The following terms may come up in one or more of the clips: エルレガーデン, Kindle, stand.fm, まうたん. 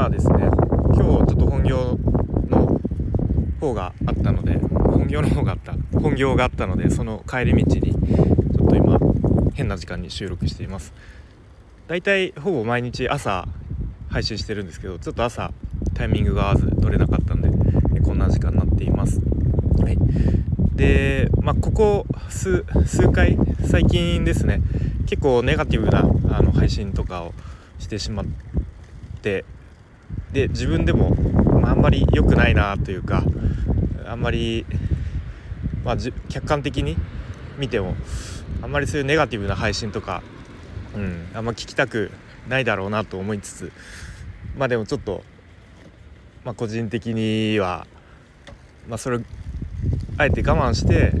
今ですね、今日ちょっと本業があったのでその帰り道にちょっと今変な時間に収録しています。だいたいほぼ毎日朝配信してるんですけど、ちょっと朝タイミングが合わず撮れなかったんでこんな時間になっています。はい、で、ここ 数回最近ですね、結構ネガティブな配信とかをしてしまって、で自分でも、あんまり良くないなというか、あんまり、客観的に見てもあんまりそういうネガティブな配信とか、あんま聞きたくないだろうなと思いつつ、でもちょっと、個人的には、それあえて我慢して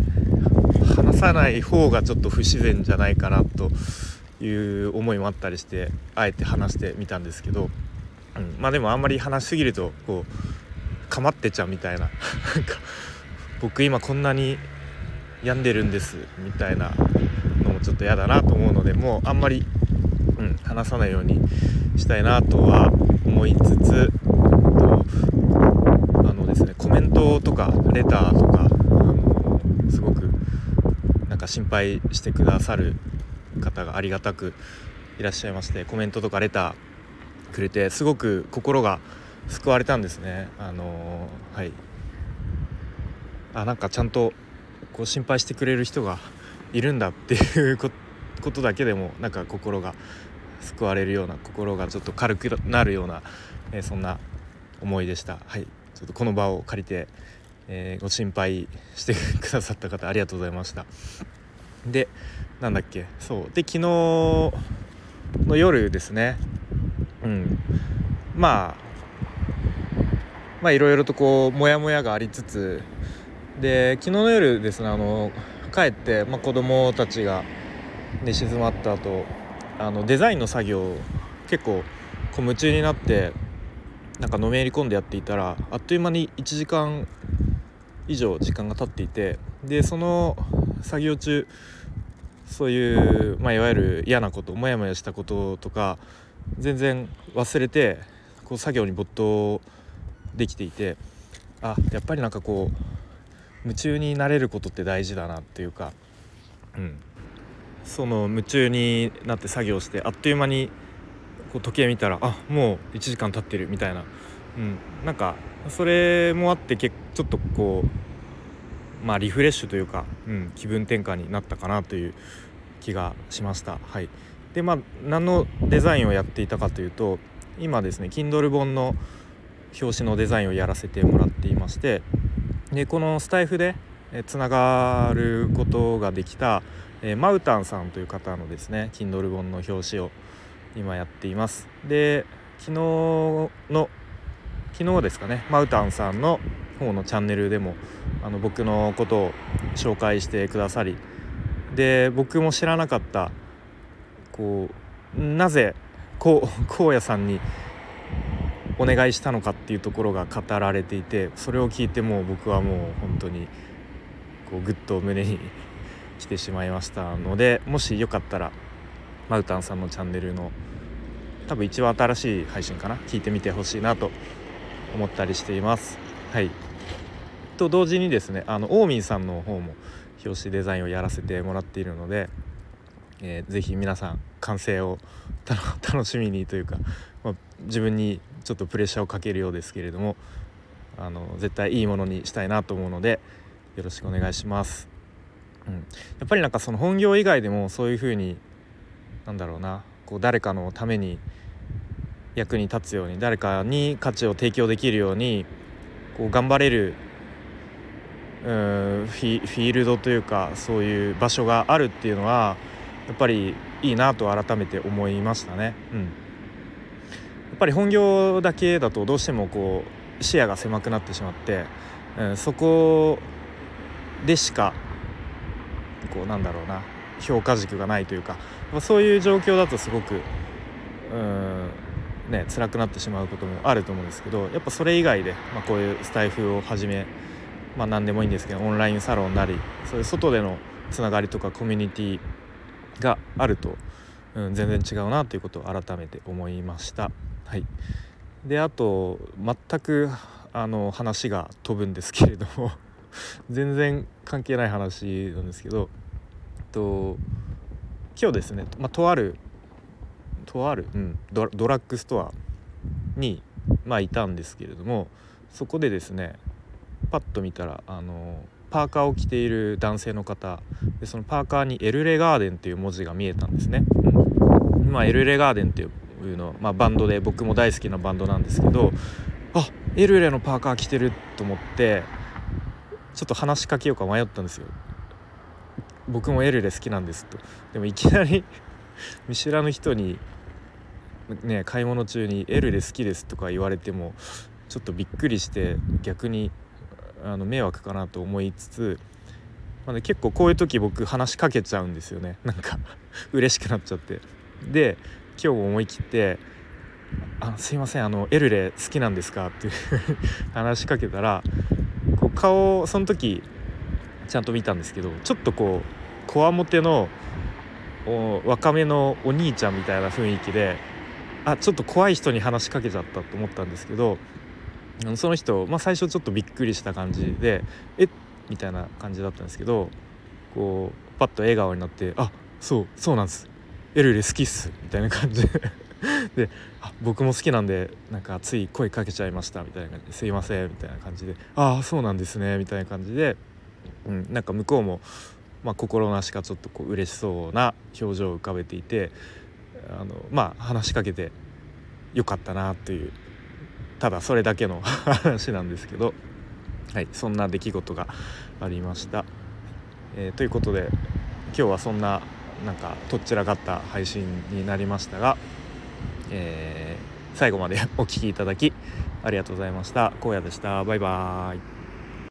話さない方がちょっと不自然じゃないかなという思いもあったりして、あえて話してみたんですけど、でもあんまり話しすぎるとこうかまってちゃうみたいな僕今こんなに病んでるんですみたいなのもちょっと嫌だなと思うので、もうあんまり、話さないようにしたいなとは思いつつ、ですね、コメントとかレターとかすごく心配してくださる方がありがたくいらっしゃいまして、コメントとかレターくれてすごく心が救われたんですね。ちゃんとこう心配してくれる人がいるんだっていうことだけでも心が救われるような、心がちょっと軽くなるような、そんな思いでした。はい、ちょっとこの場を借りて、ご心配してくださった方ありがとうございました。で、昨日の夜ですね、いろいろとこうモヤモヤがありつつで、昨日の夜ですね、帰って、子供たちが寝静まった後、デザインの作業結構夢中になってのめり込んでやっていたら、あっという間に1時間以上時間が経っていて、でその作業中そういう、いわゆる嫌なことモヤモヤしたこととか全然忘れてこう作業に没頭できていて、やっぱりこう夢中になれることって大事だなっていうか、その夢中になって作業して、あっという間にこう時計見たらもう1時間経ってるみたいな、それもあってちょっとこうリフレッシュというか、気分転換になったかなという気がしました。はい、で何のデザインをやっていたかというと、今ですね Kindle 本の表紙のデザインをやらせてもらっていまして、でこのスタイフでつながることができた、マウタンさんという方のですね Kindle 本の表紙を今やっています。で昨日ですかね、マウタンさんの方のチャンネルでも僕のことを紹介してくださり、で僕も知らなかったなぜこうやさんにお願いしたのかっていうところが語られていて、それを聞いてもう僕はもう本当にグッと胸に来てしまいましたので、もしよかったらマウタンさんのチャンネルの多分一番新しい配信かな、聞いてみてほしいなと思ったりしています。はい、と同時にですね、オーミンさんの方も表紙デザインをやらせてもらっているので、ぜひ皆さん完成を楽しみにというか、自分にちょっとプレッシャーをかけるようですけれども、絶対いいものにしたいなと思うのでよろしくお願いします。やっぱりその本業以外でもそういう風に誰かのために役に立つように、誰かに価値を提供できるように頑張れるフィールドというか、そういう場所があるっていうのはやっぱりいいなと改めて思いましたね。やっぱり本業だけだとどうしても視野が狭くなってしまって、そこでしか評価軸がないというか、そういう状況だとすごく辛くなってしまうこともあると思うんですけど、やっぱそれ以外で、こういうスタイフをはじめ、何でもいいんですけど、オンラインサロンなりそういう外でのつながりとかコミュニティがあると、全然違うなということを改めて思いました。はい、で、あと全く話が飛ぶんですけれども全然関係ない話なんですけど、今日ですね、とある、ドラッグストアに、いたんですけれども、そこでですねパッと見たらパーカーを着ている男性の方で、そのパーカーにエルレガーデンという文字が見えたんですね。エルレガーデンっていうのは、バンドで僕も大好きなバンドなんですけど、エルレのパーカー着てると思ってちょっと話しかけようか迷ったんですよ。僕もエルレ好きなんですと。でもいきなり見知らぬ人にね、買い物中にエルレ好きですとか言われてもちょっとびっくりして、逆に迷惑かなと思いつつ、結構こういう時僕話しかけちゃうんですよね。嬉しくなっちゃって、で今日も思い切ってすいませんエルレ好きなんですかっていう話しかけたら、こう顔をその時ちゃんと見たんですけど、ちょっとこうこわもての若めのお兄ちゃんみたいな雰囲気で、ちょっと怖い人に話しかけちゃったと思ったんですけど、その人、最初ちょっとびっくりした感じでみたいな感じだったんですけど、こうパッと笑顔になって、そうなんです、エルレ好きっすみたいな感じで、僕も好きなんでつい声かけちゃいましたみたいな感じで、すいませんみたいな感じで、そうなんですねみたいな感じで、向こうも、心なしかちょっとこう嬉しそうな表情を浮かべていて、話しかけてよかったなという、ただそれだけの話なんですけど、そんな出来事がありました、ということで今日はそんなとっちらかった配信になりましたが、最後までお聞きいただきありがとうございました。荒野でした。バイバーイ。